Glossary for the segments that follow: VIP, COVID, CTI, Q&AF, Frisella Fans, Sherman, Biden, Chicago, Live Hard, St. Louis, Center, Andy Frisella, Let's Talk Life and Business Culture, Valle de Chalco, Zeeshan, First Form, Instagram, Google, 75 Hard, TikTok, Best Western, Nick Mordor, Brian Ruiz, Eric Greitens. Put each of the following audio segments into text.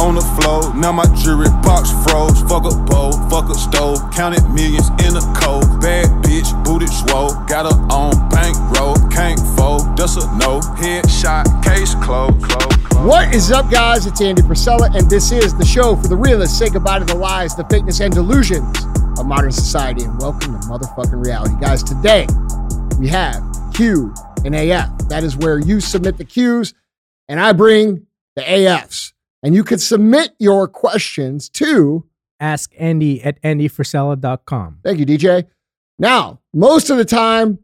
on the floor. Now my jewelry box froze. Fuck a bowl, fuck a stove. Counted millions in a cold. Bad bitch, booted swole. Got her on bankroll. Can't fold, that's a no. Headshot, case closed. What is up, guys? It's Andy Frisella, and this is the show for the realists. Say goodbye to the lies, the fakeness, and delusions of modern society, and welcome to motherfucking reality. Guys, today we have Q and AF. That is where you submit the Qs, and I bring the AFs. And you can submit your questions to askandy@andyfrisella.com. Thank you, DJ. Now, most of the time,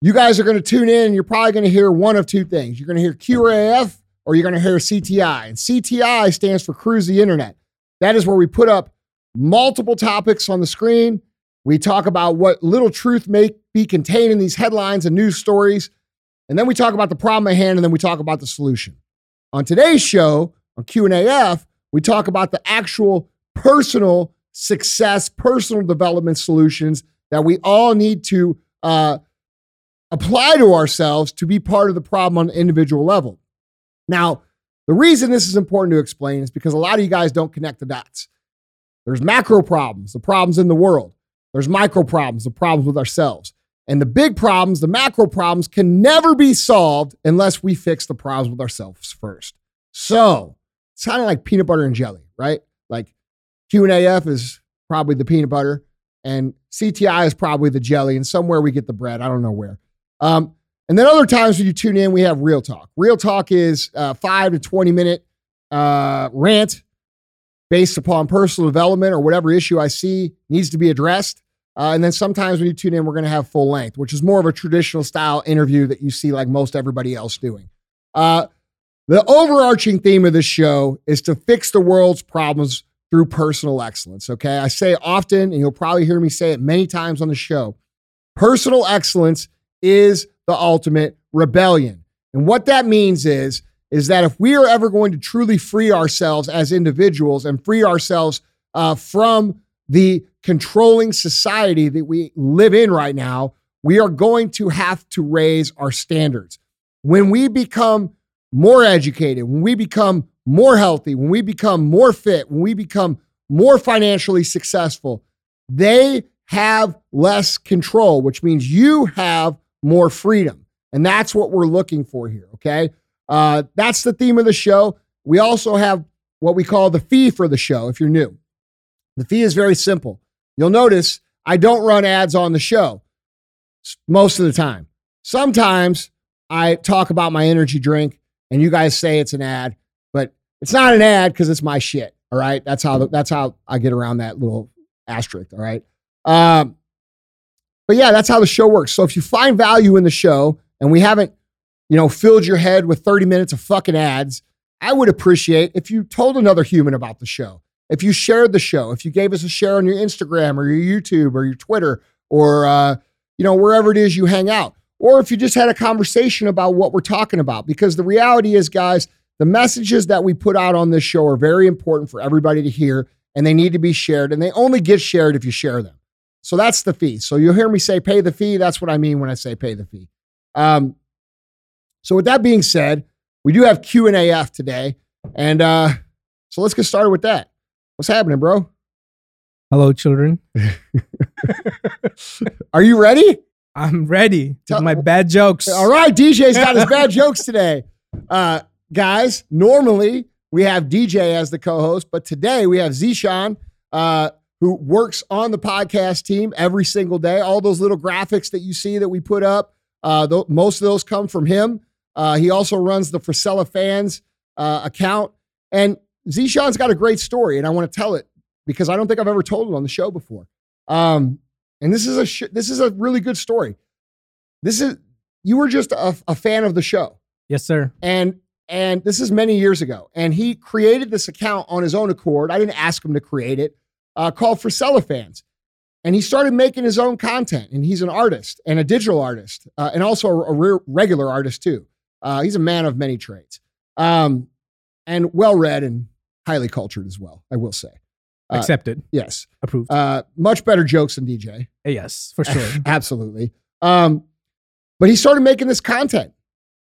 you guys are going to tune in and you're probably going to hear one of two things. You're going to hear Q&AF or you're going to hear CTI. And CTI stands for Cruise the Internet. That is where we put up multiple topics on the screen. We talk about what little truth may be contained in these headlines and news stories. And then we talk about the problem at hand, and then we talk about the solution. On today's show, on Q&AF, we talk about the actual personal success, personal development solutions that we all need to apply to ourselves to be part of the problem on an individual level. Now, the reason this is important to explain is because a lot of you guys don't connect the dots. There's macro problems, the problems in the world. There's micro problems, the problems with ourselves. And the big problems, the macro problems, can never be solved unless we fix the problems with ourselves first. So it's kind of like peanut butter and jelly, right? Like Q&AF is probably the peanut butter and CTI is probably the jelly, and somewhere we get the bread. I don't know where. And then other times when you tune in, we have Real Talk. Real Talk is a 5 to 20 minute rant based upon personal development or whatever issue I see needs to be addressed. And then sometimes when you tune in, we're going to have full length, which is more of a traditional style interview that you see like most everybody else doing. The overarching theme of this show is to fix the world's problems through personal excellence, okay? I say it often, and you'll probably hear me say it many times on the show. Personal excellence is the ultimate rebellion. And what that means is that if we are ever going to truly free ourselves as individuals and free ourselves from the controlling society that we live in right now, we are going to have to raise our standards. When we become more educated, when we become more healthy, when we become more fit, when we become more financially successful, they have less control, which means you have more freedom. And that's what we're looking for here, okay? That's the theme of the show. We also have what we call the fee for the show if you're new. The fee is very simple. You'll notice I don't run ads on the show most of the time. Sometimes I talk about my energy drink and you guys say it's an ad, but it's not an ad because it's my shit, all right? That's how I get around that little asterisk, all right? But yeah, that's how the show works. So if you find value in the show and we haven't, filled your head with 30 minutes of fucking ads, I would appreciate if you told another human about the show, if you shared the show, if you gave us a share on your Instagram or your YouTube or your Twitter or, wherever it is you hang out, or if you just had a conversation about what we're talking about. Because the reality is, guys, the messages that we put out on this show are very important for everybody to hear, and they need to be shared, and they only get shared if you share them. So that's the fee. So you'll hear me say pay the fee. That's what I mean when I say pay the fee. So with that being said, we do have Q&AF today. And so let's get started with that. What's happening, bro? Hello, children. Are you ready? I'm ready. My bad jokes. All right, DJ's got his bad jokes today. Guys, normally we have DJ as the co-host, but today we have Zeeshan, who works on the podcast team every single day. All those little graphics that you see that we put up, most of those come from him. He also runs the Frisella Fans account. And Zeeshan's got a great story, and I want to tell it because I don't think I've ever told it on the show before. And this is a really good story. You were just a fan of the show. Yes, sir. And this is many years ago. And he created this account on his own accord. I didn't ask him to create it, called Frisella Fans. And he started making his own content. And he's an artist and a digital artist and also a regular artist too. He's a man of many trades and well-read and highly cultured as well, I will say. Accepted. Yes. Approved. Much better jokes than DJ. Yes, for sure. Absolutely. But he started making this content,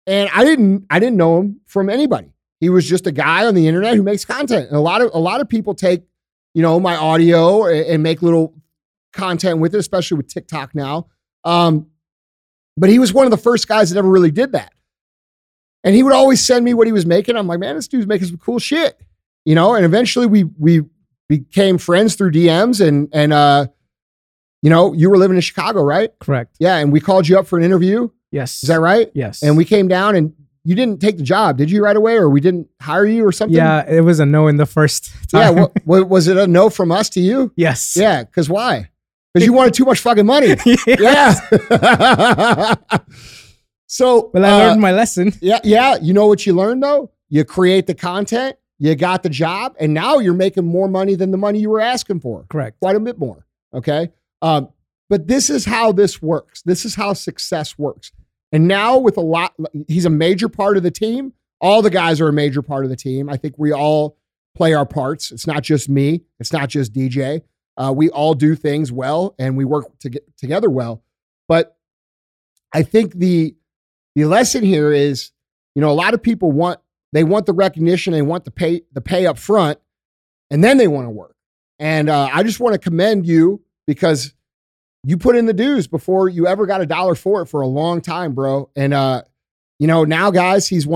and I didn't know him from anybody. He was just a guy on the internet who makes content. And a lot of people take, you know, my audio and make little content with it, especially with TikTok now. But he was one of the first guys that ever really did that. And he would always send me what he was making. I'm like, man, this dude's making some cool shit, you know? And eventually we became friends through DMs and you know, you were living in Chicago, right? Correct. Yeah. And we called you up for an interview. Yes. Is that right? Yes. And we came down and you didn't take the job, did you, right away? Or we didn't hire you or something? Yeah. It was a no in the first time. Yeah. Was it a no from us to you? Yes. Yeah. Cause why? Because you wanted too much fucking money. Yes. Yeah. So. Well, I learned my lesson. Yeah. Yeah. You know what you learned though? You create the content, you got the job, and now you're making more money than the money you were asking for. Correct. Quite a bit more. Okay. But this is how this works. This is how success works. And now with he's a major part of the team. All the guys are a major part of the team. I think we all play our parts. It's not just me. It's not just DJ. We all do things well and we work together well. But I think the lesson here is, you know, a lot of people want the recognition, they want the pay up front, and then they want to work. And I just want to commend you because you put in the dues before you ever got $1 for it for a long time, bro. And you know, now guys, he's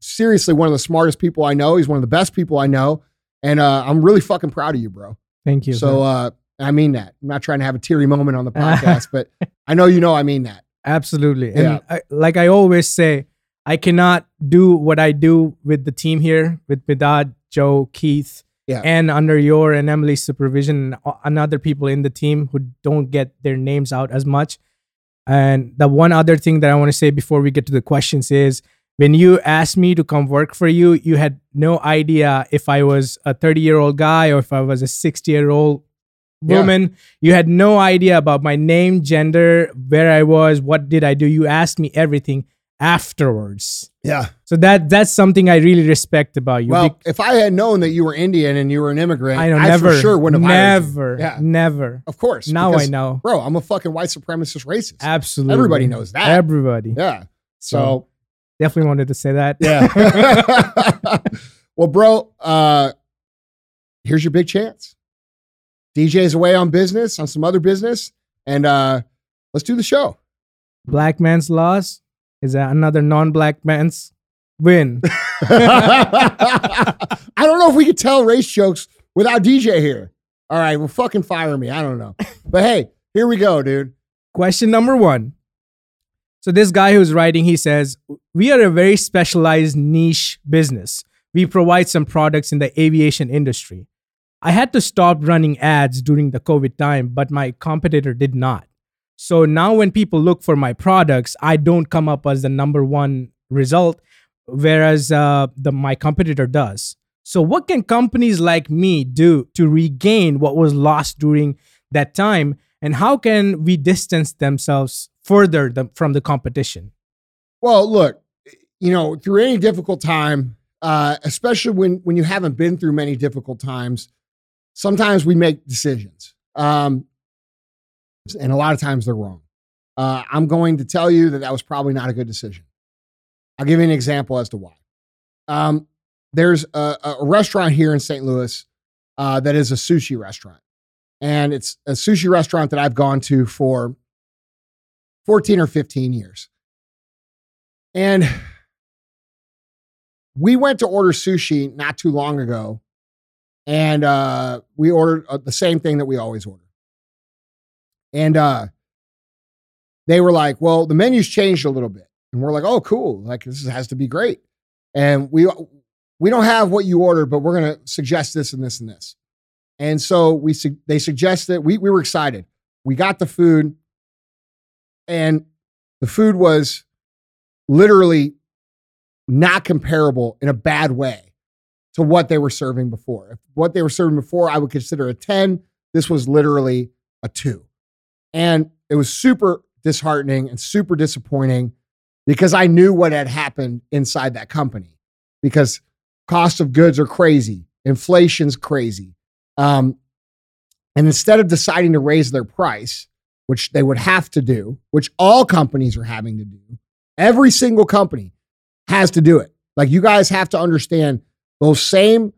seriously one of the smartest people I know. He's one of the best people I know. And I'm really fucking proud of you, bro. Thank you. So I mean that. I'm not trying to have a teary moment on the podcast, but I know you know I mean that. Absolutely. And yeah. Like I always say, I cannot do what I do with the team here, with Bidad, Joe, Keith, yeah, and under your and Emily's supervision and other people in the team who don't get their names out as much. And the one other thing that I want to say before we get to the questions is, when you asked me to come work for you, you had no idea if I was a 30-year-old guy or if I was a 60-year-old woman. Yeah. You had no idea about my name, gender, where I was, what did I do. You asked me everything afterwards. Yeah. So that's something I really respect about you. Well, if I had known that you were Indian and you were an immigrant, I never would have hired you. Of course. Now I know. Bro, I'm a fucking white supremacist racist. Absolutely. Everybody knows that. Everybody. Yeah. So definitely wanted to say that. Yeah. Well, bro, here's your big chance. DJ's away on business, on some other business, and let's do the show. Black man's loss is another non-black man's win. I don't know if we could tell race jokes without DJ here. All right, well, fucking fire me. I don't know. But hey, here we go, dude. Question number 1. So this guy who's writing, he says, we are a very specialized niche business. We provide some products in the aviation industry. I had to stop running ads during the COVID time, but my competitor did not. So now when people look for my products, I don't come up as the number one result, whereas my competitor does. So what can companies like me do to regain what was lost during that time? And how can we distance themselves further from the competition? Well, look, you know, through any difficult time, especially when you haven't been through many difficult times, sometimes we make decisions. And a lot of times they're wrong. I'm going to tell you that was probably not a good decision. I'll give you an example as to why. There's a restaurant here in St. Louis that is a sushi restaurant. And it's a sushi restaurant that I've gone to for 14 or 15 years. And we went to order sushi not too long ago. And we ordered the same thing that we always order. And they were like, well, the menu's changed a little bit. And we're like, oh, cool. Like, this has to be great. And we don't have what you ordered, but we're going to suggest this and this and this. And so they suggested, we were excited. We got the food, and the food was literally not comparable in a bad way to what they were serving before. If what they were serving before, I would consider a 10. This was literally a 2. And it was super disheartening and super disappointing because I knew what had happened inside that company, because cost of goods are crazy. Inflation's crazy. And instead of deciding to raise their price, which they would have to do, which all companies are having to do, every single company has to do it. Like, you guys have to understand those same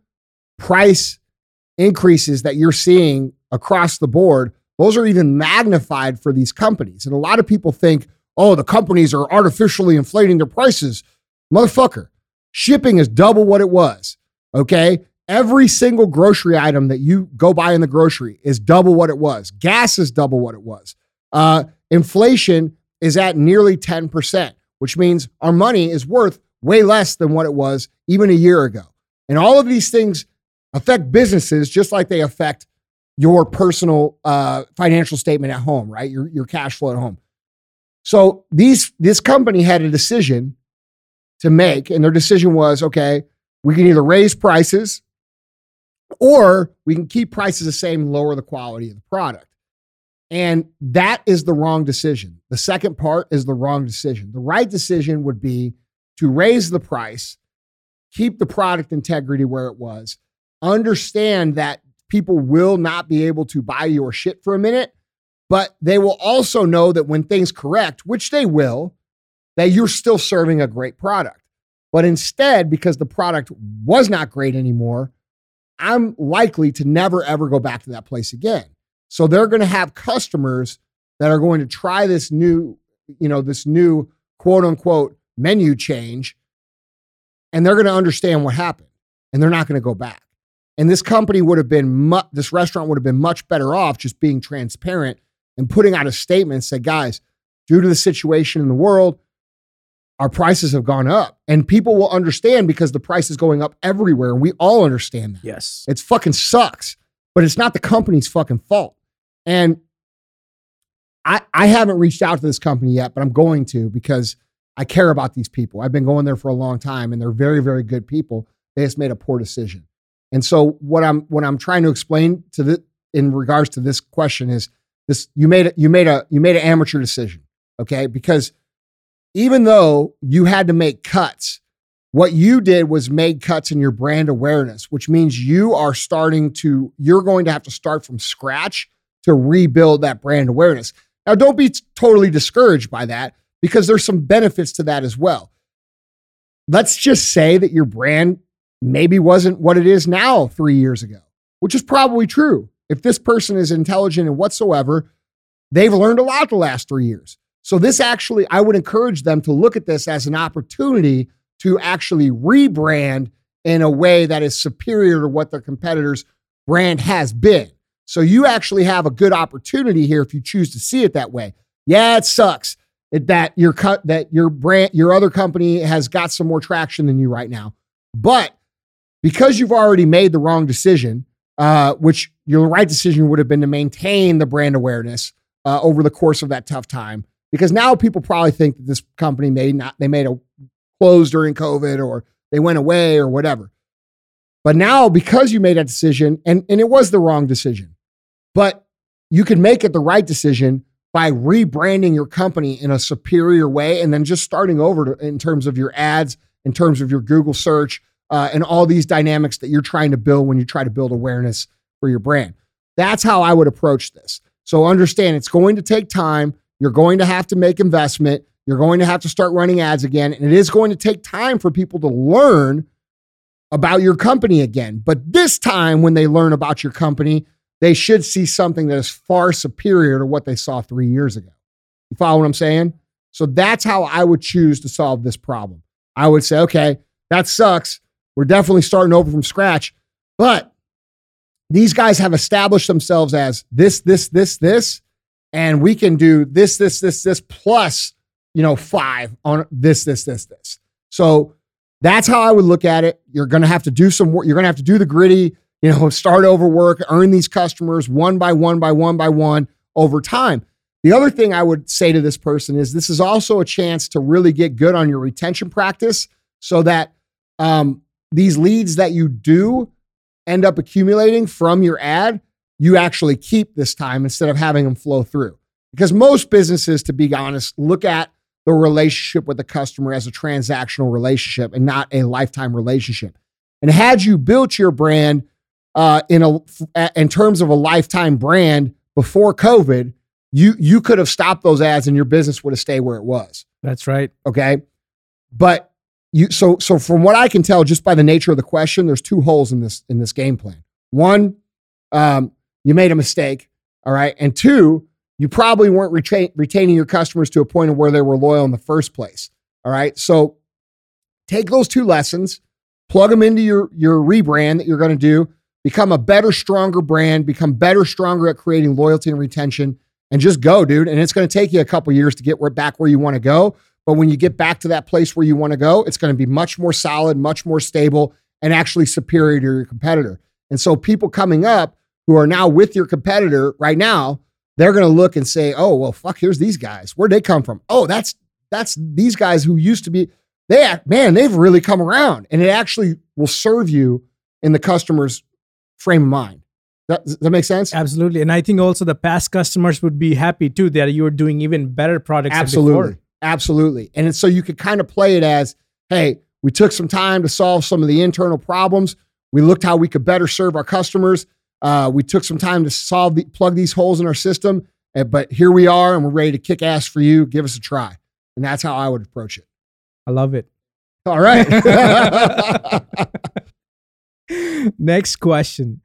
price increases that you're seeing across the board, those are even magnified for these companies. And a lot of people think, oh, the companies are artificially inflating their prices. Motherfucker, shipping is double what it was, okay? Every single grocery item that you go buy in the grocery is double what it was. Gas is double what it was. Inflation is at nearly 10%, which means our money is worth way less than what it was even a year ago. And all of these things affect businesses just like they affect your personal financial statement at home, right? Your cash flow at home. So this company had a decision to make, and their decision was, okay, we can either raise prices or we can keep prices the same and lower the quality of the product. And that is the wrong decision. The second part is the wrong decision. The right decision would be to raise the price, keep the product integrity where it was, understand that people will not be able to buy your shit for a minute, but they will also know that when things correct, which they will, that you're still serving a great product. But instead, because the product was not great anymore, I'm likely to never, ever go back to that place again. So they're going to have customers that are going to try this new, this new quote unquote menu change, and they're going to understand what happened and they're not going to go back. And this company would have been, this restaurant would have been much better off just being transparent and putting out a statement, say, guys, due to the situation in the world, our prices have gone up, and people will understand because the price is going up everywhere. And we all understand that. Yes. It's fucking sucks. But it's not the company's fucking fault. And I haven't reached out to this company yet, but I'm going to because I care about these people. I've been going there for a long time, and they're very, very good people. They just made a poor decision. And so what I'm trying to explain to the in regards to this question is this: you made an amateur decision, okay? Because even though you had to make cuts, what you did was made cuts in your brand awareness, which means you're going to have to start from scratch to rebuild that brand awareness. Now, don't be totally discouraged by that because there's some benefits to that as well. Let's just say that your brand maybe wasn't what it is now 3 years ago, which is probably true. If this person is intelligent and whatsoever, they've learned a lot the last 3 years. So this actually, I would encourage them to look at this as an opportunity to actually rebrand in a way that is superior to what their competitor's brand has been. So you actually have a good opportunity here if you choose to see it that way. Yeah, it sucks that your other company has got some more traction than you right now. But because you've already made the wrong decision, which your right decision would have been to maintain the brand awareness over the course of that tough time, because now people probably think that this company closed during COVID or they went away or whatever. But now, because you made that decision, and it was the wrong decision, but you can make it the right decision by rebranding your company in a superior way and then just starting over in terms of your ads, in terms of your Google search, and all these dynamics that you're trying to build when you try to build awareness for your brand. That's how I would approach this. So understand it's going to take time. You're going to have to make investment. You're going to have to start running ads again, and it is going to take time for people to learn about your company again. But this time, when they learn about your company, they should see something that is far superior to what they saw 3 years ago. You follow what I'm saying? So that's how I would choose to solve this problem. I would say, okay, that sucks. We're definitely starting over from scratch, but these guys have established themselves as this, and we can do this, plus 5 on this. So that's how I would look at it. You're going to have to do some work. You're going to have to do the gritty, start over work, earn these customers one by one over time. The other thing I would say to this person is this is also a chance to really get good on your retention practice so that these leads that you do end up accumulating from your ad, you actually keep this time instead of having them flow through. Because most businesses, to be honest, look at the relationship with the customer as a transactional relationship and not a lifetime relationship. And had you built your brand in terms of a lifetime brand before COVID, you could have stopped those ads and your business would have stayed where it was. That's right. Okay. But So from what I can tell, just by the nature of the question, there's two holes in this game plan. One, you made a mistake, all right? And two, you probably weren't retaining your customers to a point of where they were loyal in the first place, all right? So take those two lessons, plug them into your rebrand that you're going to do, become a better, stronger brand, become better, stronger at creating loyalty and retention, and just go, dude. And it's going to take you a couple years to get back where you want to go. But when you get back to that place where you want to go, it's going to be much more solid, much more stable, and actually superior to your competitor. And so people coming up who are now with your competitor right now, they're going to look and say, oh, well, fuck, here's these guys. Where'd they come from? Oh, that's these guys who used to be, they've really come around. And it actually will serve you in the customer's frame of mind. Does that make sense? Absolutely. And I think also the past customers would be happy too that you were doing even better products. Absolutely. Absolutely. And so you could kind of play it as, hey, we took some time to solve some of the internal problems. We looked how we could better serve our customers. We took some time to plug these holes in our system, but here we are and we're ready to kick ass for you. Give us a try. And that's how I would approach it. I love it. All right. Next question.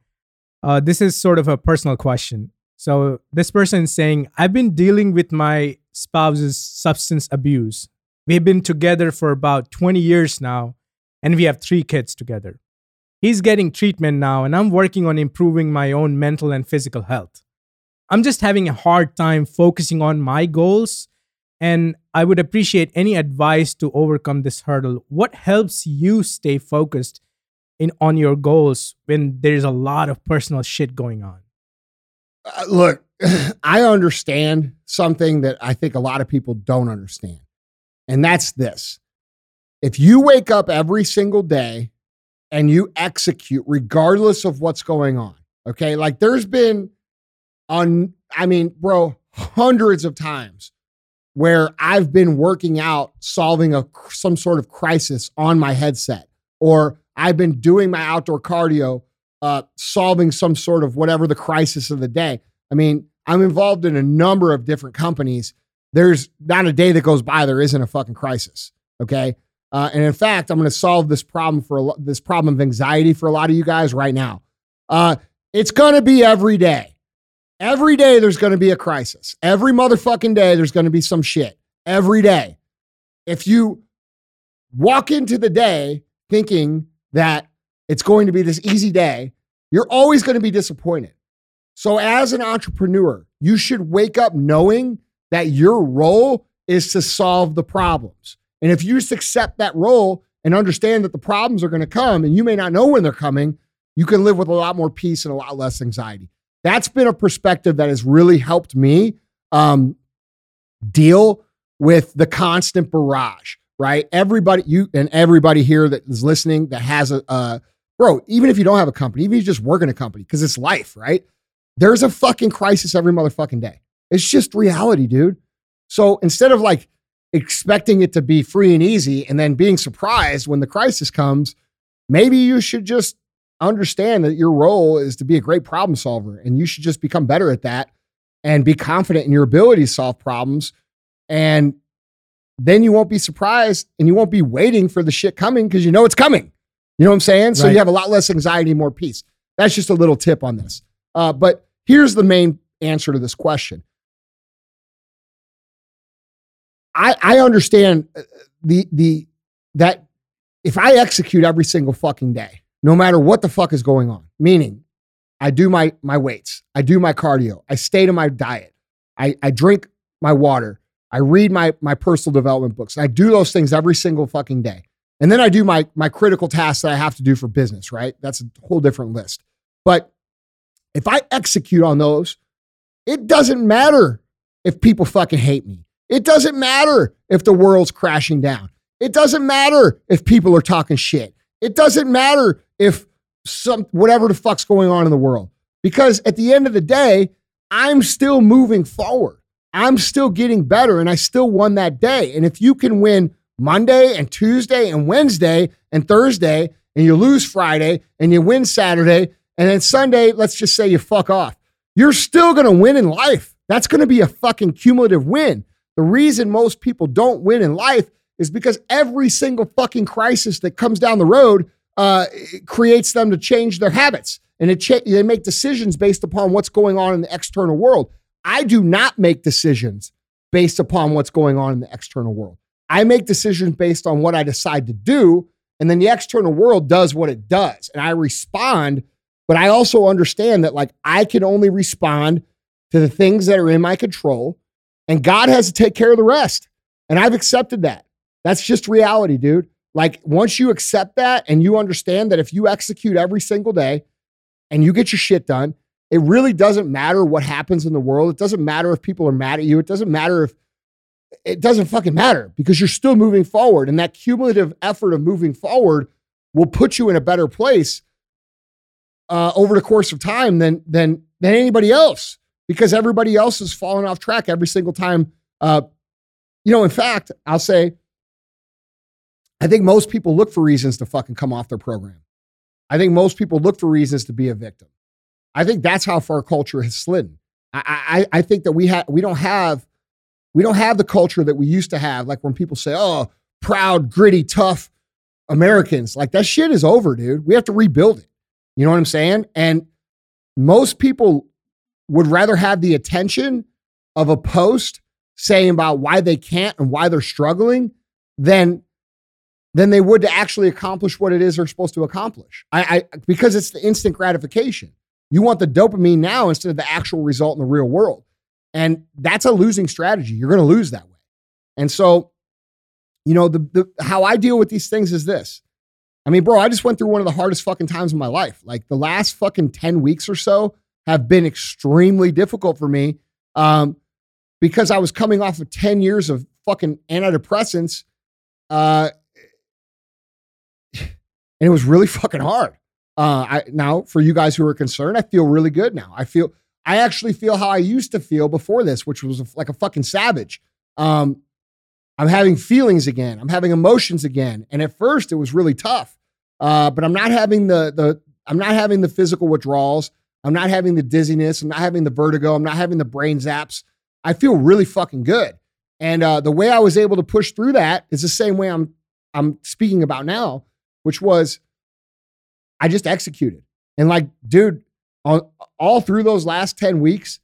This is sort of a personal question. So this person is saying, I've been dealing with my spouse's substance abuse. We've been together for about 20 years now, and we have 3 kids together. He's getting treatment now, and I'm working on improving my own mental and physical health. I'm just having a hard time focusing on my goals, and I would appreciate any advice to overcome this hurdle. What helps you stay focused on your goals when there's a lot of personal shit going on? Look, I understand something that I think a lot of people don't understand. And that's this. If you wake up every single day and you execute regardless of what's going on, okay? Like there's been hundreds of times where I've been working out, solving some sort of crisis on my headset, or I've been doing my outdoor cardio, solving some sort of whatever the crisis of the day. I mean, I'm involved in a number of different companies. There's not a day that goes by there isn't a fucking crisis, okay? And in fact, I'm going to solve this problem of anxiety for a lot of you guys right now. It's going to be every day. Every day there's going to be a crisis. Every motherfucking day there's going to be some shit. Every day. If you walk into the day thinking that it's going to be this easy day, you're always going to be disappointed. So as an entrepreneur, you should wake up knowing that your role is to solve the problems. And if you accept that role and understand that the problems are going to come and you may not know when they're coming, you can live with a lot more peace and a lot less anxiety. That's been a perspective that has really helped me deal with the constant barrage, right? Everybody here that is listening that has bro, even if you don't have a company, even if you just work in a company, because it's life, right? There's a fucking crisis every motherfucking day. It's just reality, dude. So instead of like expecting it to be free and easy and then being surprised when the crisis comes, maybe you should just understand that your role is to be a great problem solver, and you should just become better at that and be confident in your ability to solve problems. And then you won't be surprised and you won't be waiting for the shit coming because you know it's coming. You know what I'm saying? So right. You have a lot less anxiety, more peace. That's just a little tip on this. But here's the main answer to this question. I understand that if I execute every single fucking day, no matter what the fuck is going on, meaning I do my weights, I do my cardio, I stay to my diet, I drink my water, I read my personal development books, I do those things every single fucking day. And then I do my critical tasks that I have to do for business, right? That's a whole different list. But if I execute on those, it doesn't matter if people fucking hate me. It doesn't matter if the world's crashing down. It doesn't matter if people are talking shit. It doesn't matter if whatever the fuck's going on in the world. Because at the end of the day, I'm still moving forward. I'm still getting better and I still won that day. And if you can win Monday and Tuesday and Wednesday and Thursday, and you lose Friday and you win Saturday, and then Sunday, let's just say you fuck off, you're still going to win in life. That's going to be a fucking cumulative win. The reason most people don't win in life is because every single fucking crisis that comes down the road creates them to change their habits. And they make decisions based upon what's going on in the external world. I do not make decisions based upon what's going on in the external world. I make decisions based on what I decide to do. And then the external world does what it does. And I respond, but I also understand that, like, I can only respond to the things that are in my control, and God has to take care of the rest. And I've accepted that. That's just reality, dude. Like, once you accept that and you understand that if you execute every single day and you get your shit done, it really doesn't matter what happens in the world. It doesn't matter if people are mad at you. It doesn't fucking matter, because you're still moving forward. And that cumulative effort of moving forward will put you in a better place over the course of time than anybody else, because everybody else is falling off track every single time. In fact, I'll say, I think most people look for reasons to fucking come off their program. I think most people look for reasons to be a victim. I think that's how far culture has slid. I think that we don't have the culture that we used to have. Like, when people say, oh, proud, gritty, tough Americans, like, that shit is over, dude. We have to rebuild it. You know what I'm saying? And most people would rather have the attention of a post saying about why they can't and why they're struggling than they would to actually accomplish what it is they're supposed to accomplish. Because it's the instant gratification. You want the dopamine now instead of the actual result in the real world. And that's a losing strategy. You're going to lose that way. And so, how I deal with these things is this. I mean, bro, I just went through one of the hardest fucking times of my life. Like, the last fucking 10 weeks or so have been extremely difficult for me because I was coming off of 10 years of fucking antidepressants. And it was really fucking hard. Now, for you guys who are concerned, I feel really good now. I actually feel how I used to feel before this, which was like a fucking savage. I'm having feelings again. I'm having emotions again. And at first it was really tough. But I'm not having the physical withdrawals. I'm not having the dizziness. I'm not having the vertigo. I'm not having the brain zaps. I feel really fucking good. And the way I was able to push through that is the same way I'm speaking about now, which was I just executed. And, like, dude, all through those last 10 weeks,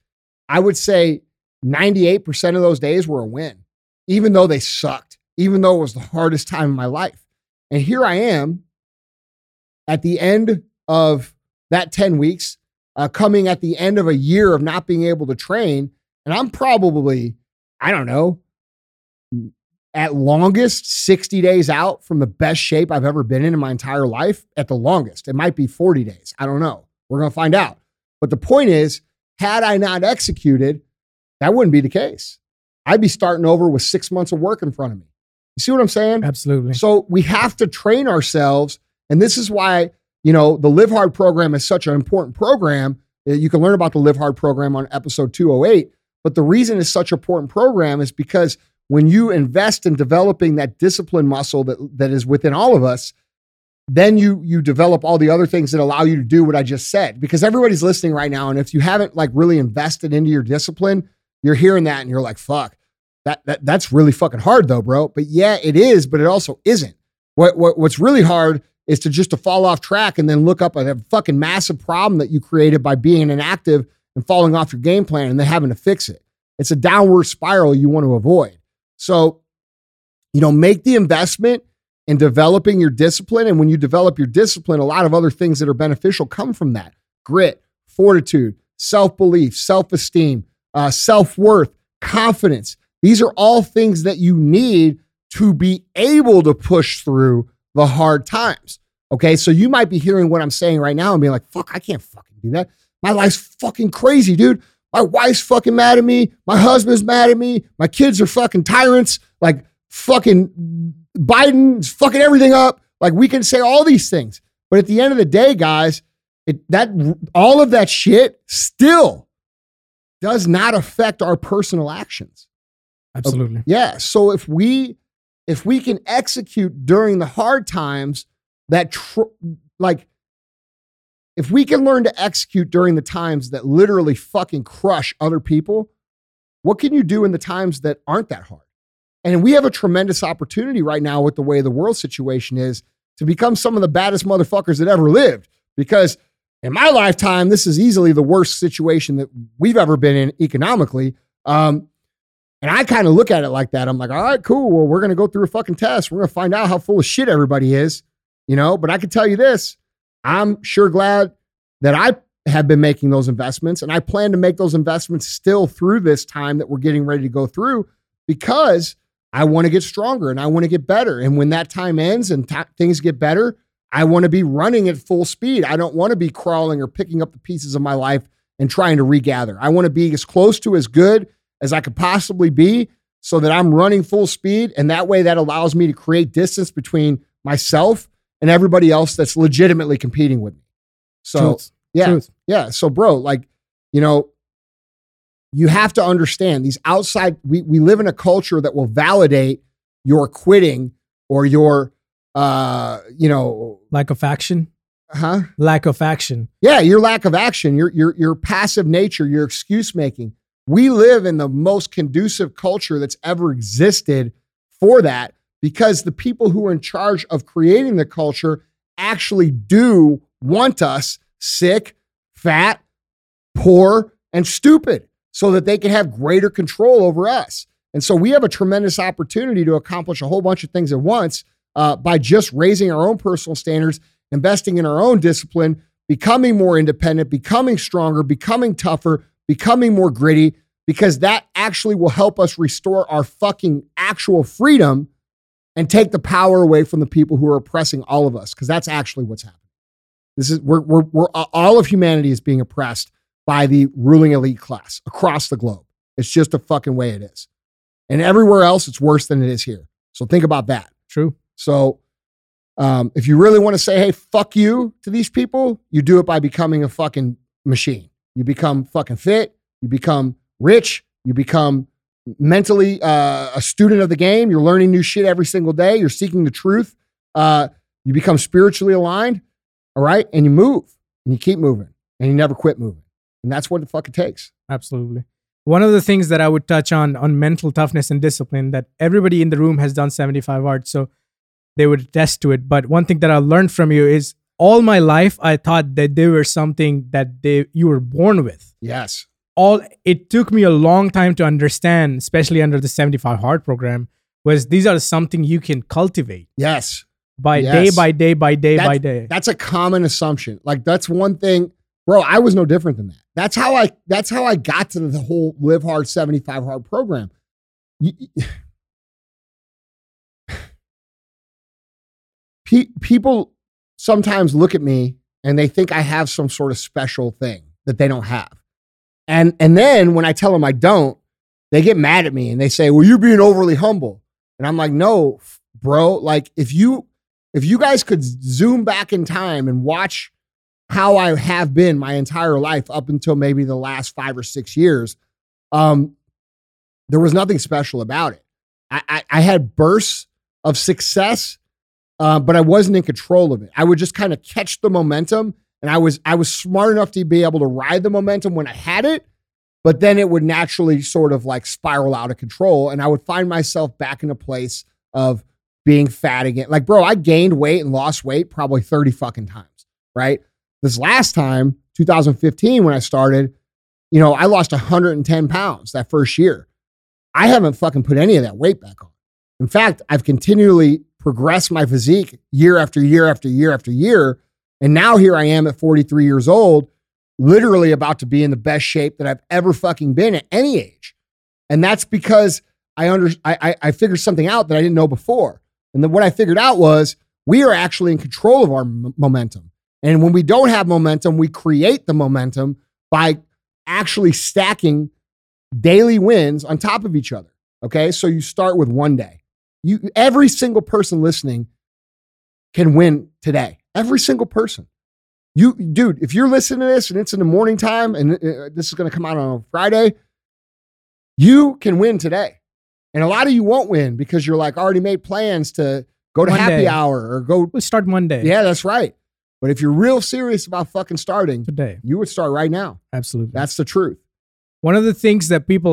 I would say 98% of those days were a win, even though they sucked, even though it was the hardest time in my life. And here I am at the end of that 10 weeks, coming at the end of a year of not being able to train. And I'm probably, I don't know, at longest, 60 days out from the best shape I've ever been in my entire life. At the longest, it might be 40 days. I don't know. We're going to find out. But the point is, had I not executed, that wouldn't be the case. I'd be starting over with 6 months of work in front of me. You see what I'm saying? Absolutely. So we have to train ourselves. And this is why, the Live Hard program is such an important program. You can learn about the Live Hard program on episode 208. But the reason it's such an important program is because when you invest in developing that discipline muscle that is within all of us, then you develop all the other things that allow you to do what I just said, because everybody's listening right now. And if you haven't, like, really invested into your discipline, you're hearing that and you're like, fuck, that's really fucking hard though, bro. But yeah, it is, but it also isn't. What's really hard is to fall off track and then look up at a fucking massive problem that you created by being inactive and falling off your game plan and then having to fix it. It's a downward spiral you want to avoid. So, make the investment and developing your discipline. And when you develop your discipline, a lot of other things that are beneficial come from that. Grit, fortitude, self-belief, self-esteem, self-worth, confidence. These are all things that you need to be able to push through the hard times. Okay. So you might be hearing what I'm saying right now and being like, fuck, I can't fucking do that. My life's fucking crazy, dude. My wife's fucking mad at me. My husband's mad at me. My kids are fucking tyrants. Like, fucking Biden's fucking everything up. Like, we can say all these things, but at the end of the day, guys, all of that shit still does not affect our personal actions. Absolutely. Yeah. So if we can execute during the hard times, if we can learn to execute during the times that literally fucking crush other people, what can you do in the times that aren't that hard? And we have a tremendous opportunity right now with the way the world situation is to become some of the baddest motherfuckers that ever lived. Because in my lifetime, this is easily the worst situation that we've ever been in economically. And I kind of look at it like that. I'm like, all right, cool. Well, we're going to go through a fucking test. We're going to find out how full of shit everybody is, you know? But I can tell you this, I'm sure glad that I have been making those investments, and I plan to make those investments still through this time that we're getting ready to go through, because I want to get stronger and I want to get better. And when that time ends and things get better, I want to be running at full speed. I don't want to be crawling or picking up the pieces of my life and trying to regather. I want to be as close to as good as I could possibly be, so that I'm running full speed. And that way that allows me to create distance between myself and everybody else that's legitimately competing with me. So Truth. So bro, like, you know, you have to understand these outside, we live in a culture that will validate your quitting or your, lack of action. Huh? Lack of action. Yeah. Your lack of action, your passive nature, your excuse making. We live in the most conducive culture that's ever existed for that, because the people who are in charge of creating the culture actually do want us sick, fat, poor, and stupid, so that they can have greater control over us. And so we have a tremendous opportunity to accomplish a whole bunch of things at once by just raising our own personal standards, investing in our own discipline, becoming more independent, becoming stronger, becoming tougher, becoming more gritty, because that actually will help us restore our fucking actual freedom and take the power away from the people who are oppressing all of us. Because that's actually what's happening. This is we're all of humanity is being oppressed by the ruling elite class across the globe. It's just the fucking way it is. And everywhere else, it's worse than it is here. So think about that. True. So if you really want to say, hey, fuck you to these people, you do it by becoming a fucking machine. You become fucking fit. You become rich. You become mentally a student of the game. You're learning new shit every single day. You're seeking the truth. You become spiritually aligned. All right. And you move and you keep moving and you never quit moving. And that's what the fuck it takes. Absolutely. One of the things that I would touch on mental toughness and discipline, that everybody in the room has done 75 Hard, so they would attest to it. But one thing that I learned from you is, all my life, I thought that they were something that you were born with. Yes. It took me a long time to understand, especially under the 75 Hard program, was these are something you can cultivate. Yes. By day by day. That's a common assumption. Like, that's one thing, bro. I was no different than that. That's how I got to the whole Live Hard 75 Hard program. People sometimes look at me and they think I have some sort of special thing that they don't have. And then when I tell them I don't, they get mad at me and they say, well, you're being overly humble. And I'm like, no, bro. Like, if you guys could zoom back in time and watch how I have been my entire life up until maybe the last 5 or 6 years, there was nothing special about it. I had bursts of success, but I wasn't in control of it. I would just kind of catch the momentum, and I was smart enough to be able to ride the momentum when I had it, but then it would naturally sort of like spiral out of control, and I would find myself back in a place of being fat again. Like, bro, I gained weight and lost weight probably 30 fucking times, right? This last time, 2015, when I started, you know, I lost 110 pounds that first year. I haven't fucking put any of that weight back on. In fact, I've continually progressed my physique year after year after year after year. And now here I am at 43 years old, literally about to be in the best shape that I've ever fucking been at any age. And that's because I figured something out that I didn't know before. And then what I figured out was, we are actually in control of our momentum. And when we don't have momentum, we create the momentum by actually stacking daily wins on top of each other. Okay. So you start with one day. Every single person listening can win today. Every single person. Dude, if you're listening to this and it's in the morning time and this is going to come out on a Friday, you can win today. And a lot of you won't win because you're like already made plans to go to happy hour or go. We'll start Monday. Yeah, that's right. But if you're real serious about fucking starting today, you would start right now. Absolutely. That's the truth. One of the things that a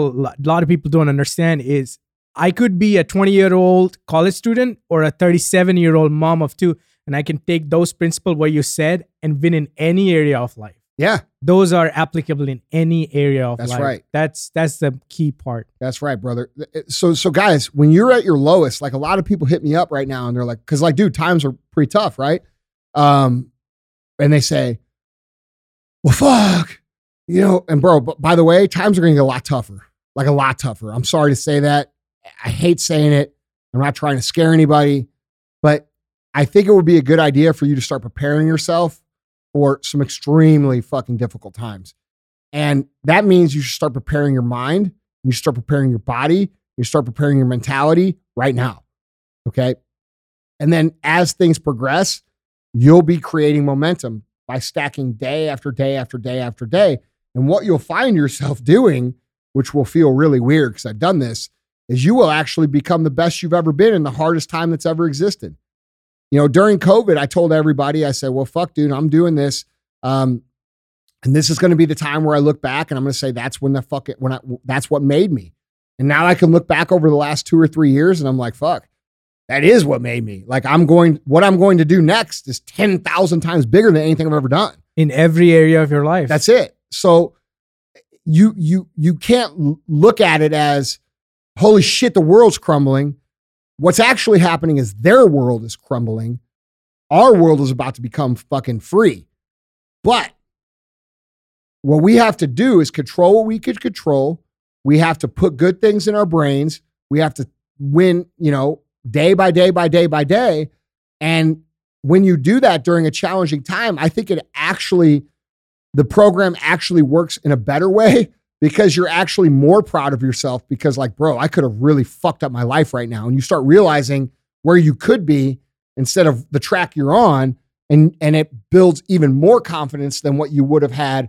lot of people don't understand is, I could be a 20-year-old college student or a 37-year-old mom of two, and I can take those principles what you said and win in any area of life. Yeah. Those are applicable in any area of life. That's right. That's the key part. That's right, brother. So guys, when you're at your lowest, like a lot of people hit me up right now and they're like, because like, dude, times are pretty tough, right? And they say, well, fuck, you know, and bro, but by the way, times are going to get a lot tougher. I'm sorry to say that. I hate saying it. I'm not trying to scare anybody, but I think it would be a good idea for you to start preparing yourself for some extremely fucking difficult times. And that means you should start preparing your mind, you start preparing your body, you start preparing your mentality right now. Okay. And then as things progress, you'll be creating momentum by stacking day after day after day after day. And what you'll find yourself doing, which will feel really weird because I've done this, is you will actually become the best you've ever been in the hardest time that's ever existed. You know, during COVID, I told everybody, I said, well, fuck, dude, I'm doing this. And this is going to be the time where I look back and I'm going to say, that's what made me. And now I can look back over the last 2 or 3 years and I'm like, fuck, that is what made me. Like what I'm going to do next is 10,000 times bigger than anything I've ever done. In every area of your life. That's it. So you can't look at it as, holy shit, the world's crumbling. What's actually happening is their world is crumbling. Our world is about to become fucking free. But what we have to do is control what we could control. We have to put good things in our brains. We have to win, you know, day by day by day by day. And when you do that during a challenging time, I think the program actually works in a better way, because you're actually more proud of yourself because like, bro, I could have really fucked up my life right now. And you start realizing where you could be instead of the track you're on. And it builds even more confidence than what you would have had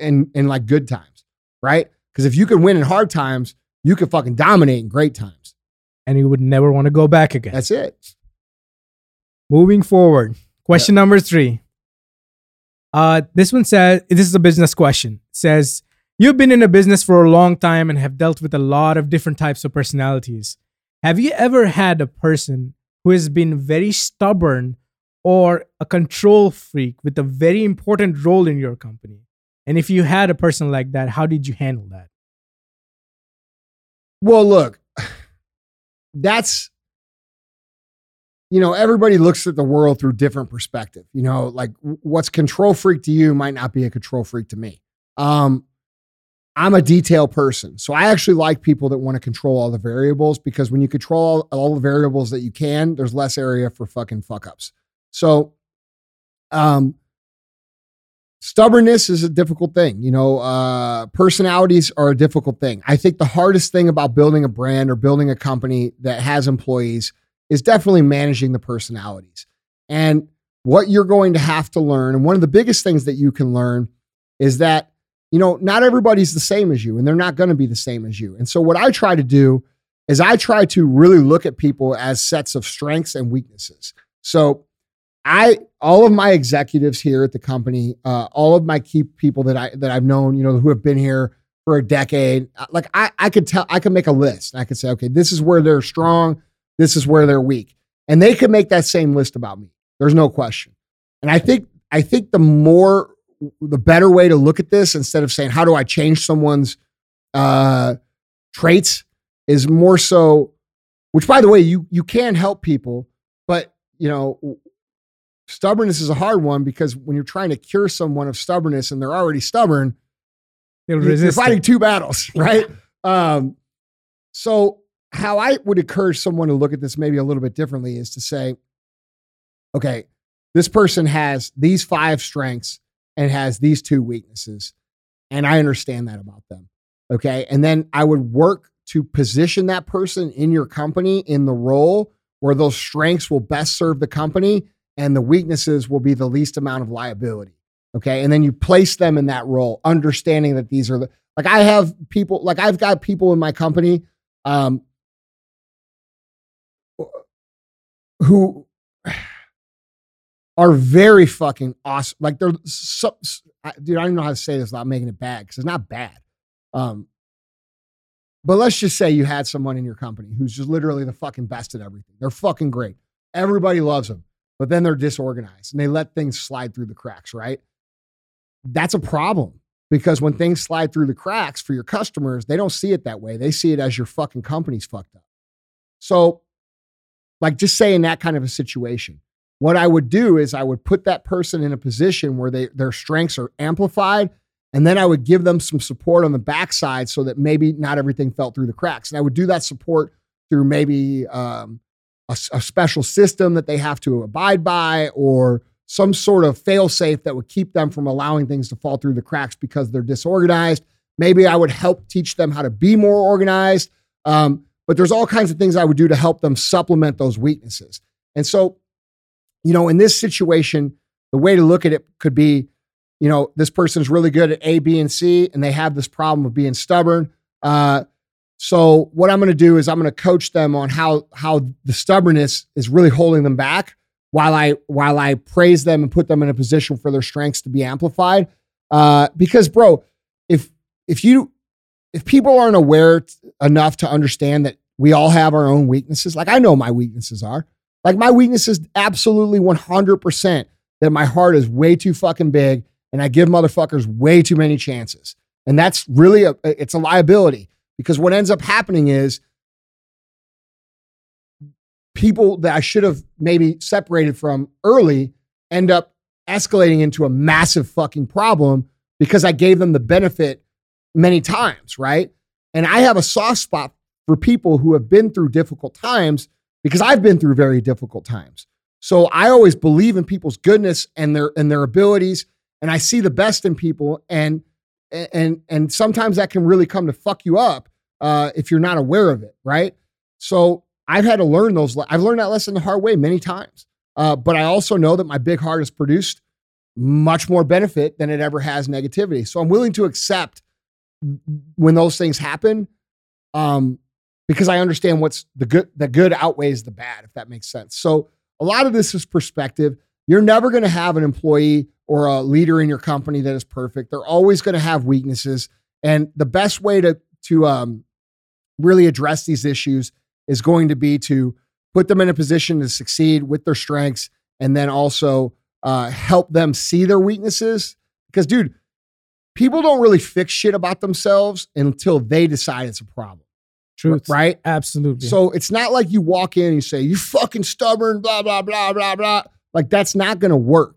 in like good times, right? Because if you could win in hard times, you could fucking dominate in great times. And you would never want to go back again. That's it. Moving forward. Question number 3. This one says, this is a business question. It says, you've been in a business for a long time and have dealt with a lot of different types of personalities. Have you ever had a person who has been very stubborn or a control freak with a very important role in your company? And if you had a person like that, how did you handle that? Well, look, you know, everybody looks at the world through different perspective. You know, like what's control freak to you might not be a control freak to me. I'm a detail person. So I actually like people that want to control all the variables, because when you control all the variables that you can, there's less area for fucking fuck ups. So, stubbornness is a difficult thing. You know, personalities are a difficult thing. I think the hardest thing about building a brand or building a company that has employees is definitely managing the personalities and what you're going to have to learn. And one of the biggest things that you can learn is that, you know, not everybody's the same as you, and they're not going to be the same as you. And so what I try to do is I try to really look at people as sets of strengths and weaknesses. So all of my executives here at the company, all of my key people that I've known, you know, who have been here for a decade, like I could make a list. I could say, okay, this is where they're strong. This is where they're weak. And they could make that same list about me. There's no question. And I think the better way to look at this, instead of saying, how do I change someone's traits, is more so, which by the way, you can help people, but you know, stubbornness is a hard one, because when you're trying to cure someone of stubbornness and they're already stubborn, you're fighting two battles, right? So how I would encourage someone to look at this maybe a little bit differently is to say, okay, this person has these 5 strengths and has these 2 weaknesses. And I understand that about them. Okay. And then I would work to position that person in your company in the role where those strengths will best serve the company and the weaknesses will be the least amount of liability. Okay. And then you place them in that role, understanding that these are I've got people in my company who are very fucking awesome. Like they're so, dude, I don't know how to say this without making it bad, because it's not bad. But let's just say you had someone in your company who's just literally the fucking best at everything. They're fucking great. Everybody loves them, but then they're disorganized and they let things slide through the cracks, right? That's a problem, because when things slide through the cracks for your customers, they don't see it that way. They see it as your fucking company's fucked up. So like, just say in that kind of a situation, what I would do is I would put that person in a position where their strengths are amplified, and then I would give them some support on the backside so that maybe not everything fell through the cracks. And I would do that support through maybe a special system that they have to abide by, or some sort of fail-safe that would keep them from allowing things to fall through the cracks because they're disorganized. Maybe I would help teach them how to be more organized. But there's all kinds of things I would do to help them supplement those weaknesses. And so, you know, in this situation, the way to look at it could be, you know, this person's really good at A, B, and C, and they have this problem of being stubborn. So what I'm going to do is I'm going to coach them on how the stubbornness is really holding them back, while I praise them and put them in a position for their strengths to be amplified. Because, bro, if people aren't aware enough to understand that we all have our own weaknesses, like I know my weaknesses are, like my weakness is absolutely 100% that my heart is way too fucking big and I give motherfuckers way too many chances. And that's really it's a liability, because what ends up happening is people that I should have maybe separated from early end up escalating into a massive fucking problem because I gave them the benefit many times, right? And I have a soft spot for people who have been through difficult times, because I've been through very difficult times. So I always believe in people's goodness and their abilities, and I see the best in people, and sometimes that can really come to fuck you up if you're not aware of it, right? So I've had to learn those. I've learned that lesson the hard way many times, but I also know that my big heart has produced much more benefit than it ever has negativity. So I'm willing to accept when those things happen, because I understand what's the good outweighs the bad, if that makes sense. So a lot of this is perspective. You're never going to have an employee or a leader in your company that is perfect. They're always going to have weaknesses. And the best way to really address these issues is going to be to put them in a position to succeed with their strengths, and then also help them see their weaknesses. Because, dude, people don't really fix shit about themselves until they decide it's a problem. Truth. Right? Absolutely. So it's not like you walk in and you say, you fucking stubborn, blah, blah, blah, blah, blah. Like, that's not going to work.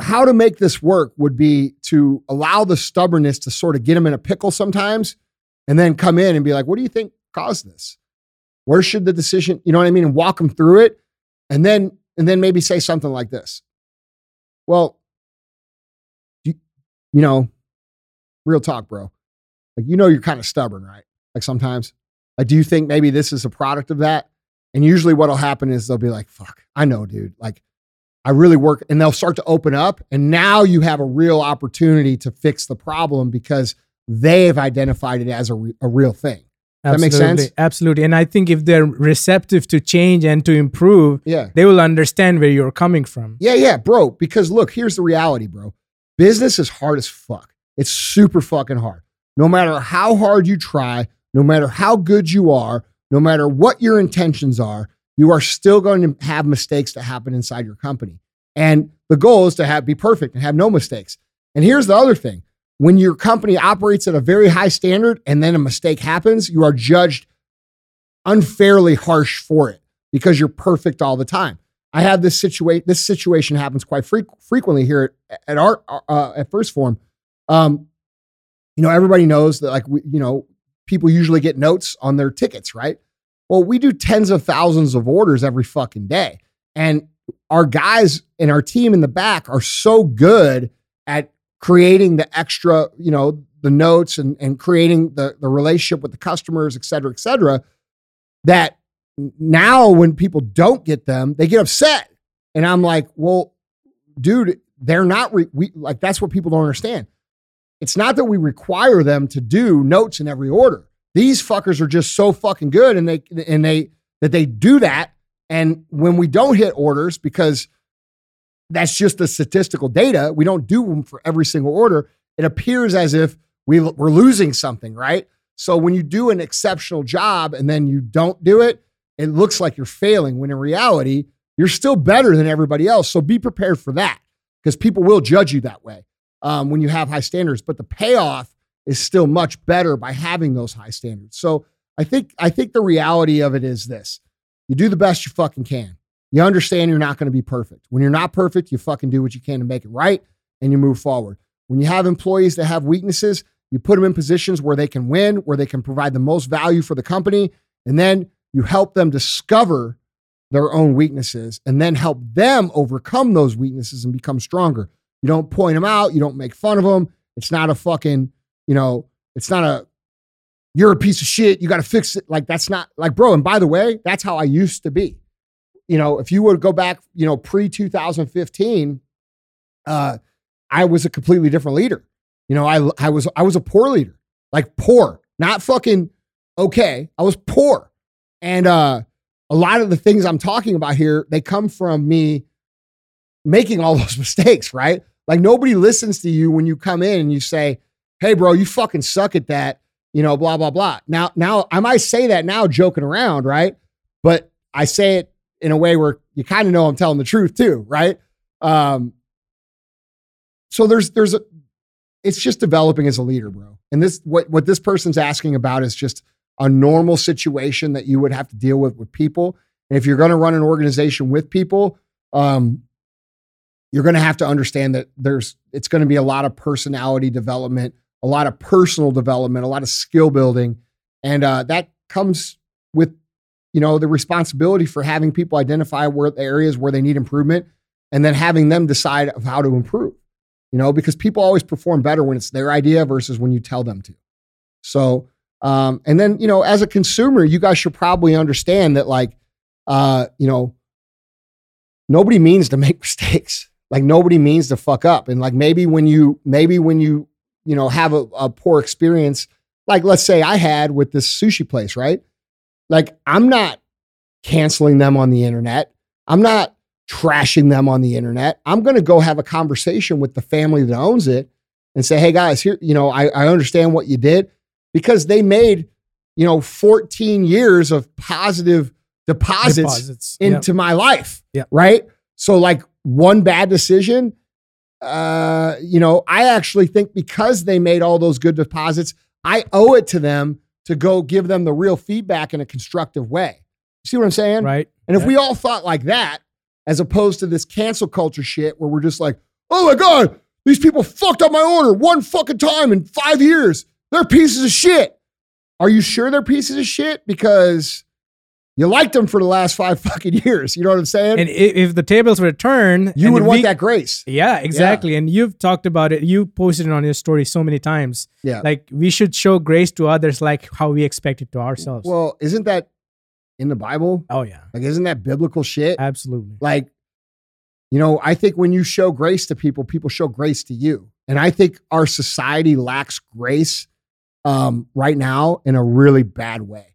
How to make this work would be to allow the stubbornness to sort of get them in a pickle sometimes, and then come in and be like, what do you think caused this? Where should the decision, you know what I mean? And walk them through it. And then maybe say something like this. Well, you know, real talk, bro. Like, you know, you're kind of stubborn, right? Like sometimes, like, do you think maybe this is a product of that? And usually what'll happen is they'll be like, fuck, I know, dude. Like, I really work, and they'll start to open up. And now you have a real opportunity to fix the problem because they've identified it as a real thing. Absolutely. That makes sense? Absolutely. And I think if they're receptive to change and to improve, they will understand where you're coming from. Yeah, bro. Because look, here's the reality, bro. Business is hard as fuck. It's super fucking hard. No matter how hard you try, no matter how good you are, no matter what your intentions are, you are still going to have mistakes that happen inside your company. And the goal is to be perfect and have no mistakes. And here's the other thing. When your company operates at a very high standard and then a mistake happens, you are judged unfairly harsh for it because you're perfect all the time. I have this situation. This situation happens quite frequently here at our at First Form. You know, everybody knows that, like, you know, people usually get notes on their tickets, right? Well, we do tens of thousands of orders every fucking day, and our guys and our team in the back are so good at creating the extra, you know, the notes and creating the relationship with the customers, et cetera, that now when people don't get them, they get upset. And I'm like, well, dude, they're not, like, that's what people don't understand. It's not that we require them to do notes in every order. These fuckers are just so fucking good. And they do that. And when we don't hit orders, because that's just the statistical data, we don't do them for every single order, it appears as if we're losing something, right? So when you do an exceptional job and then you don't do it, it looks like you're failing, when in reality, you're still better than everybody else. So be prepared for that, because people will judge you that way when you have high standards. But the payoff is still much better by having those high standards. So I think the reality of it is this. You do the best you fucking can. You understand you're not going to be perfect. When you're not perfect, you fucking do what you can to make it right, and you move forward. When you have employees that have weaknesses, you put them in positions where they can win, where they can provide the most value for the company, and then you help them discover their own weaknesses and then help them overcome those weaknesses and become stronger. You don't point them out. You don't make fun of them. It's not a fucking, it's not a, you're a piece of shit, you got to fix it. Like, that's not, like, bro, and by the way, that's how I used to be. If you were to go back, pre-2015, I was a completely different leader. I was a poor leader, like poor, not fucking okay. I was poor. And a lot of the things I'm talking about here, they come from me making all those mistakes, right? Like, nobody listens to you when you come in and you say, hey, bro, you fucking suck at that, blah, blah, blah. Now I might say that now joking around, right? But I say it in a way where you kind of know I'm telling the truth too, right? So it's just developing as a leader, bro. And this, what this person's asking about is just a normal situation that you would have to deal with people. And if you're going to run an organization with people, you're going to have to understand that it's going to be a lot of personality development, a lot of personal development, a lot of skill building. And that comes with, the responsibility for having people identify where the areas where they need improvement, and then having them decide of how to improve, because people always perform better when it's their idea versus when you tell them to. So, and then, as a consumer, you guys should probably understand that, nobody means to make mistakes. Like, nobody means to fuck up. And maybe when you, have a poor experience, like, let's say I had with this sushi place, right? Like, I'm not canceling them on the internet. I'm not trashing them on the internet. I'm going to go have a conversation with the family that owns it and say, hey guys, here, I understand what you did, because they made, 14 years of positive deposits into my life. Yep. Right. So, like, one bad decision, I actually think because they made all those good deposits, I owe it to them to go give them the real feedback in a constructive way. You see what I'm saying? Right. And if we all thought like that, as opposed to this cancel culture shit where we're just like, oh my God, these people fucked up my order one fucking time in 5 years. They're pieces of shit. Are you sure they're pieces of shit? Because you liked them for the last 5 fucking years. You know what I'm saying? And if the tables were to turn, you would want that grace. Yeah, exactly. Yeah. And you've talked about it. You posted it on your story so many times. Yeah. Like, we should show grace to others like how we expect it to ourselves. Well, isn't that in the Bible? Oh, yeah. Like, isn't that biblical shit? Absolutely. Like, I think when you show grace to people, people show grace to you. And I think our society lacks grace right now in a really bad way.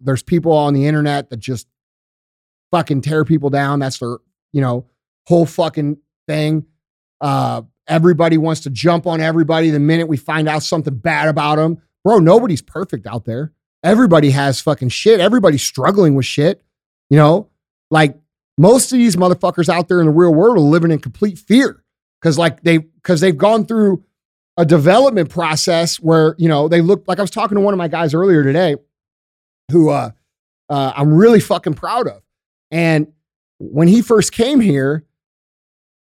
There's people on the internet that just fucking tear people down. That's their, whole fucking thing. Everybody wants to jump on everybody the minute we find out something bad about them. Bro, nobody's perfect out there. Everybody has fucking shit. Everybody's struggling with shit. Like, most of these motherfuckers out there in the real world are living in complete fear. Cause they've gone through a development process where, they look like, I was talking to one of my guys earlier today, who I'm really fucking proud of. And when he first came here,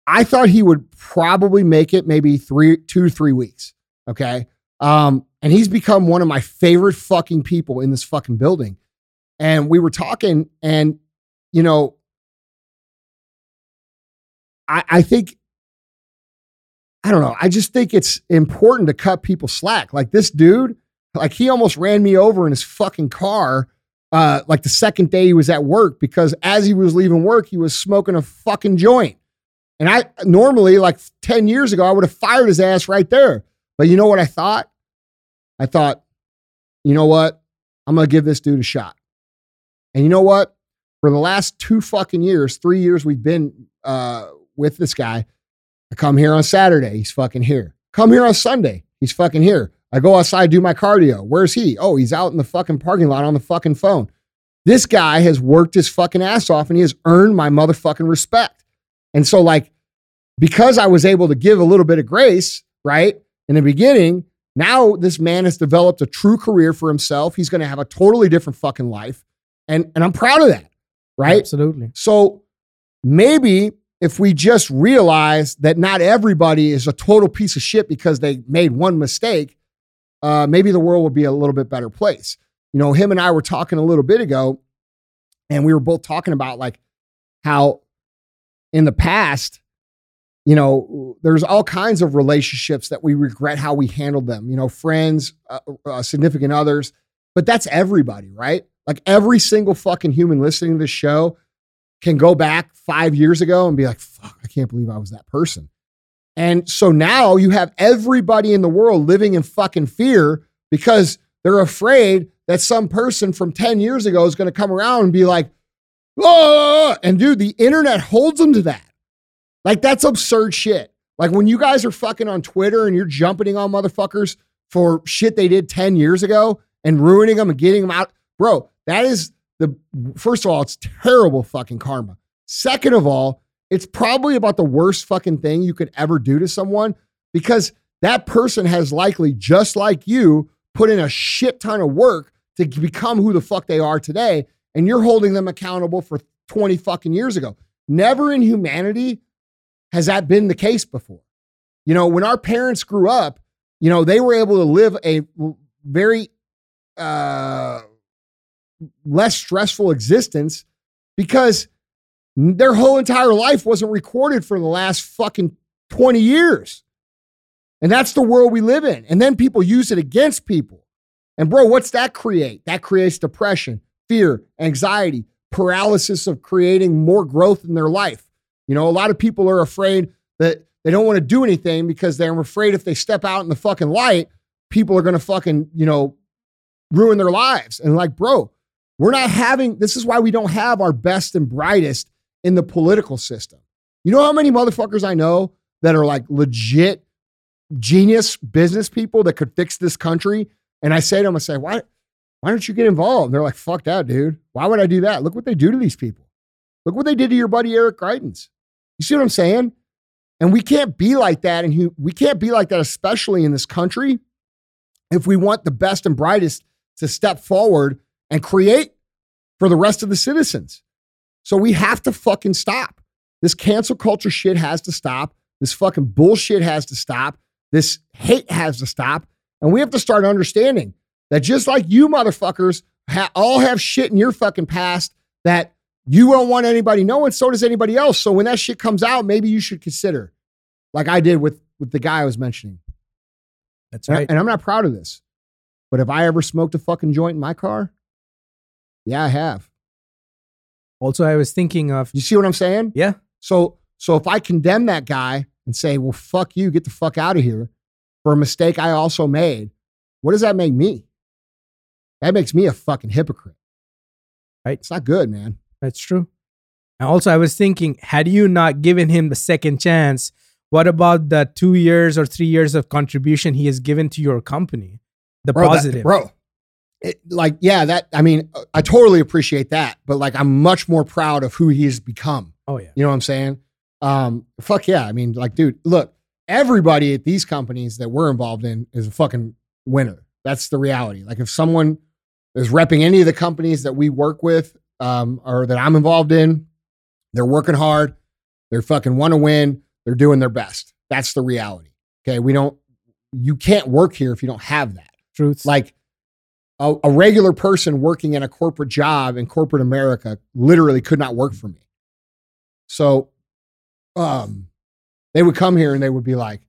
I thought he would probably make it maybe 2 to 3 weeks. Okay. And he's become one of my favorite fucking people in this fucking building. And we were talking, and, I think, I don't know. I just think it's important to cut people slack. Like, this dude, like, he almost ran me over in his fucking car, like the second day he was at work, because as he was leaving work, he was smoking a fucking joint. And I normally, like 10 years ago, I would have fired his ass right there. But you know what I thought? I thought, you know what? I'm going to give this dude a shot. And you know what? For the last 3 years we've been with this guy. I come here on Saturday, he's fucking here. Come here on Sunday, he's fucking here. I I go outside, do my cardio. Where's he? Oh, he's out in the fucking parking lot on the fucking phone. This guy has worked his fucking ass off and he has earned my motherfucking respect. And so like, because I was able to give a little bit of grace, right? In the beginning, now this man has developed a true career for himself. He's going to have a totally different fucking life. And I'm proud of that, right? Absolutely. So maybe if we just realize that not everybody is a total piece of shit because they made one mistake, maybe the world would be a little bit better place. You know, him and I were talking a little bit ago, and we were both talking about like how in the past, you know, there's all kinds of relationships that we regret how we handled them, you know, friends, significant others, but that's everybody, right? Like every single fucking human listening to this show can go back 5 years ago and be like, fuck, I can't believe I was that person. And so now you have everybody in the world living in fucking fear because they're afraid that some person from 10 years ago is going to come around and be like, oh, and dude, the internet holds them to that. Like that's absurd shit. Like when you guys are fucking on Twitter and you're jumping on motherfuckers for shit they did 10 years ago and ruining them and getting them out, bro, that is first of all, it's terrible fucking karma. Second of all, it's probably about the worst fucking thing you could ever do to someone because that person has likely, just like you, put in a shit ton of work to become who the fuck they are today. And you're holding them accountable for 20 fucking years ago. Never in humanity has that been the case before. You know, when our parents grew up, you know, they were able to live a very, less stressful existence because their whole entire life wasn't recorded for the last fucking 20 years. And that's the world we live in. And then people use it against people. And bro, what's that create? That creates depression, fear, anxiety, paralysis of creating more growth in their life. You know, a lot of people are afraid that they don't want to do anything because they're afraid if they step out in the fucking light, people are going to fucking, you know, ruin their lives. And like, bro, we're not having, this is why we don't have our best and brightest in the political system. You know how many motherfuckers I know that are like legit genius business people that could fix this country? And I say to them, I say, why don't you get involved? And they're like, fuck that, dude. Why would I do that? Look what they do to these people. Look what they did to your buddy, Eric Greitens. You see what I'm saying? And we can't be like that. And we can't be like that, especially in this country. If we want the best and brightest to step forward and create for the rest of the citizens. So we have to fucking stop. This cancel culture shit has to stop. This fucking bullshit has to stop. This hate has to stop. And we have to start understanding that just like you motherfuckers all have shit in your fucking past that you don't want anybody knowing, so does anybody else. So when that shit comes out, maybe you should consider, like I did with the guy I was mentioning. That's right. And I'm not proud of this. But have I ever smoked a fucking joint in my car? Yeah, I have. Also, I was thinking of... You see what I'm saying? Yeah. So if I condemn that guy and say, well, fuck you, get the fuck out of here for a mistake I also made, what does that make me? That makes me a fucking hypocrite. Right? It's not good, man. That's true. And also, I was thinking, had you not given him the second chance, what about the 2 years or 3 years of contribution he has given to your company? The positive. I totally appreciate that, but like, I'm much more proud of who he's become. Oh yeah. You know what I'm saying? Fuck yeah. I mean, like, dude, look, everybody at these companies that we're involved in is a fucking winner. That's the reality. Like if someone is repping any of the companies that we work with, or that I'm involved in, they're working hard. They're fucking want to win. They're doing their best. That's the reality. Okay. You can't work here if you don't have that. Truth. Like a regular person working in a corporate job in corporate America literally could not work for me. So they would come here and they would be like,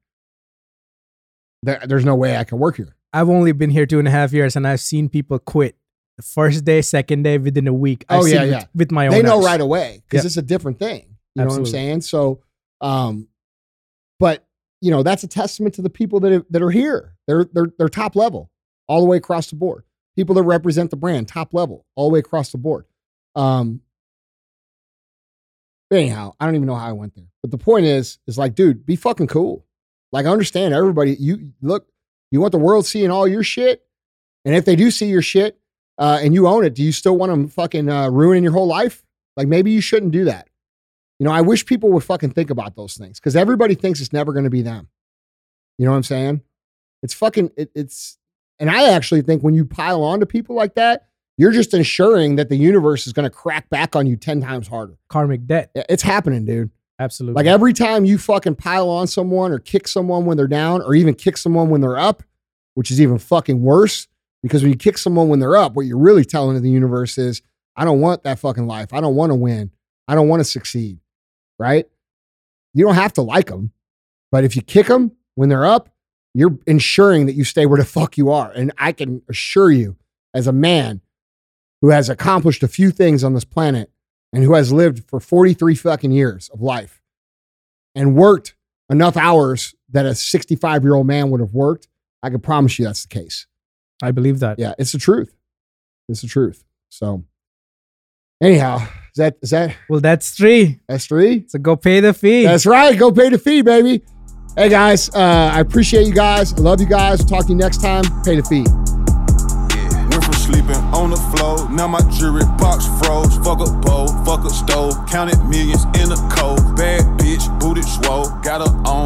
there's no way I can work here. I've only been here 2.5 years and I've seen people quit the first day, second day, within a week. With my own eyes. They know right away because it's a different thing. You know what I'm saying? So, but you know, that's a testament to the people that are here. They're top level all the way across the board. People that represent the brand, top level all the way across the board. Anyhow, I don't even know how I went there, but the point is like, dude, be fucking cool. Like, I understand everybody. You look, You want the world seeing all your shit? And if they do see your shit and you own it, do you still want them fucking ruining your whole life? Like, maybe you shouldn't do that. You know, I wish people would fucking think about those things, because everybody thinks it's never going to be them. You know what I'm saying? It's fucking, it's, and I actually think when you pile on to people like that, you're just ensuring that the universe is going to crack back on you 10 times harder. Karmic debt. It's happening, dude. Absolutely. Like, every time you fucking pile on someone or kick someone when they're down, or even kick someone when they're up, which is even fucking worse, because when you kick someone when they're up, what you're really telling the universe is, I don't want that fucking life. I don't want to win. I don't want to succeed. Right? You don't have to like them, but if you kick them when they're up, you're ensuring that you stay where the fuck you are. And I can assure you, as a man who has accomplished a few things on this planet, and who has lived for 43 fucking years of life and worked enough hours that a 65-year-old man would have worked, I can promise you that's the case. I believe that. Yeah, it's the truth. It's the truth. So anyhow, is that? Well, that's three. That's three. So go pay the fee. That's right. Go pay the fee, baby. Hey, guys, I appreciate you guys. I love you guys. Talk to you next time. Pay the fee. Sleeping on the floor, now my jewelry box froze. Fuck a bowl, fuck a stove, counted millions in a cold. Bad bitch, booted swole, got her on.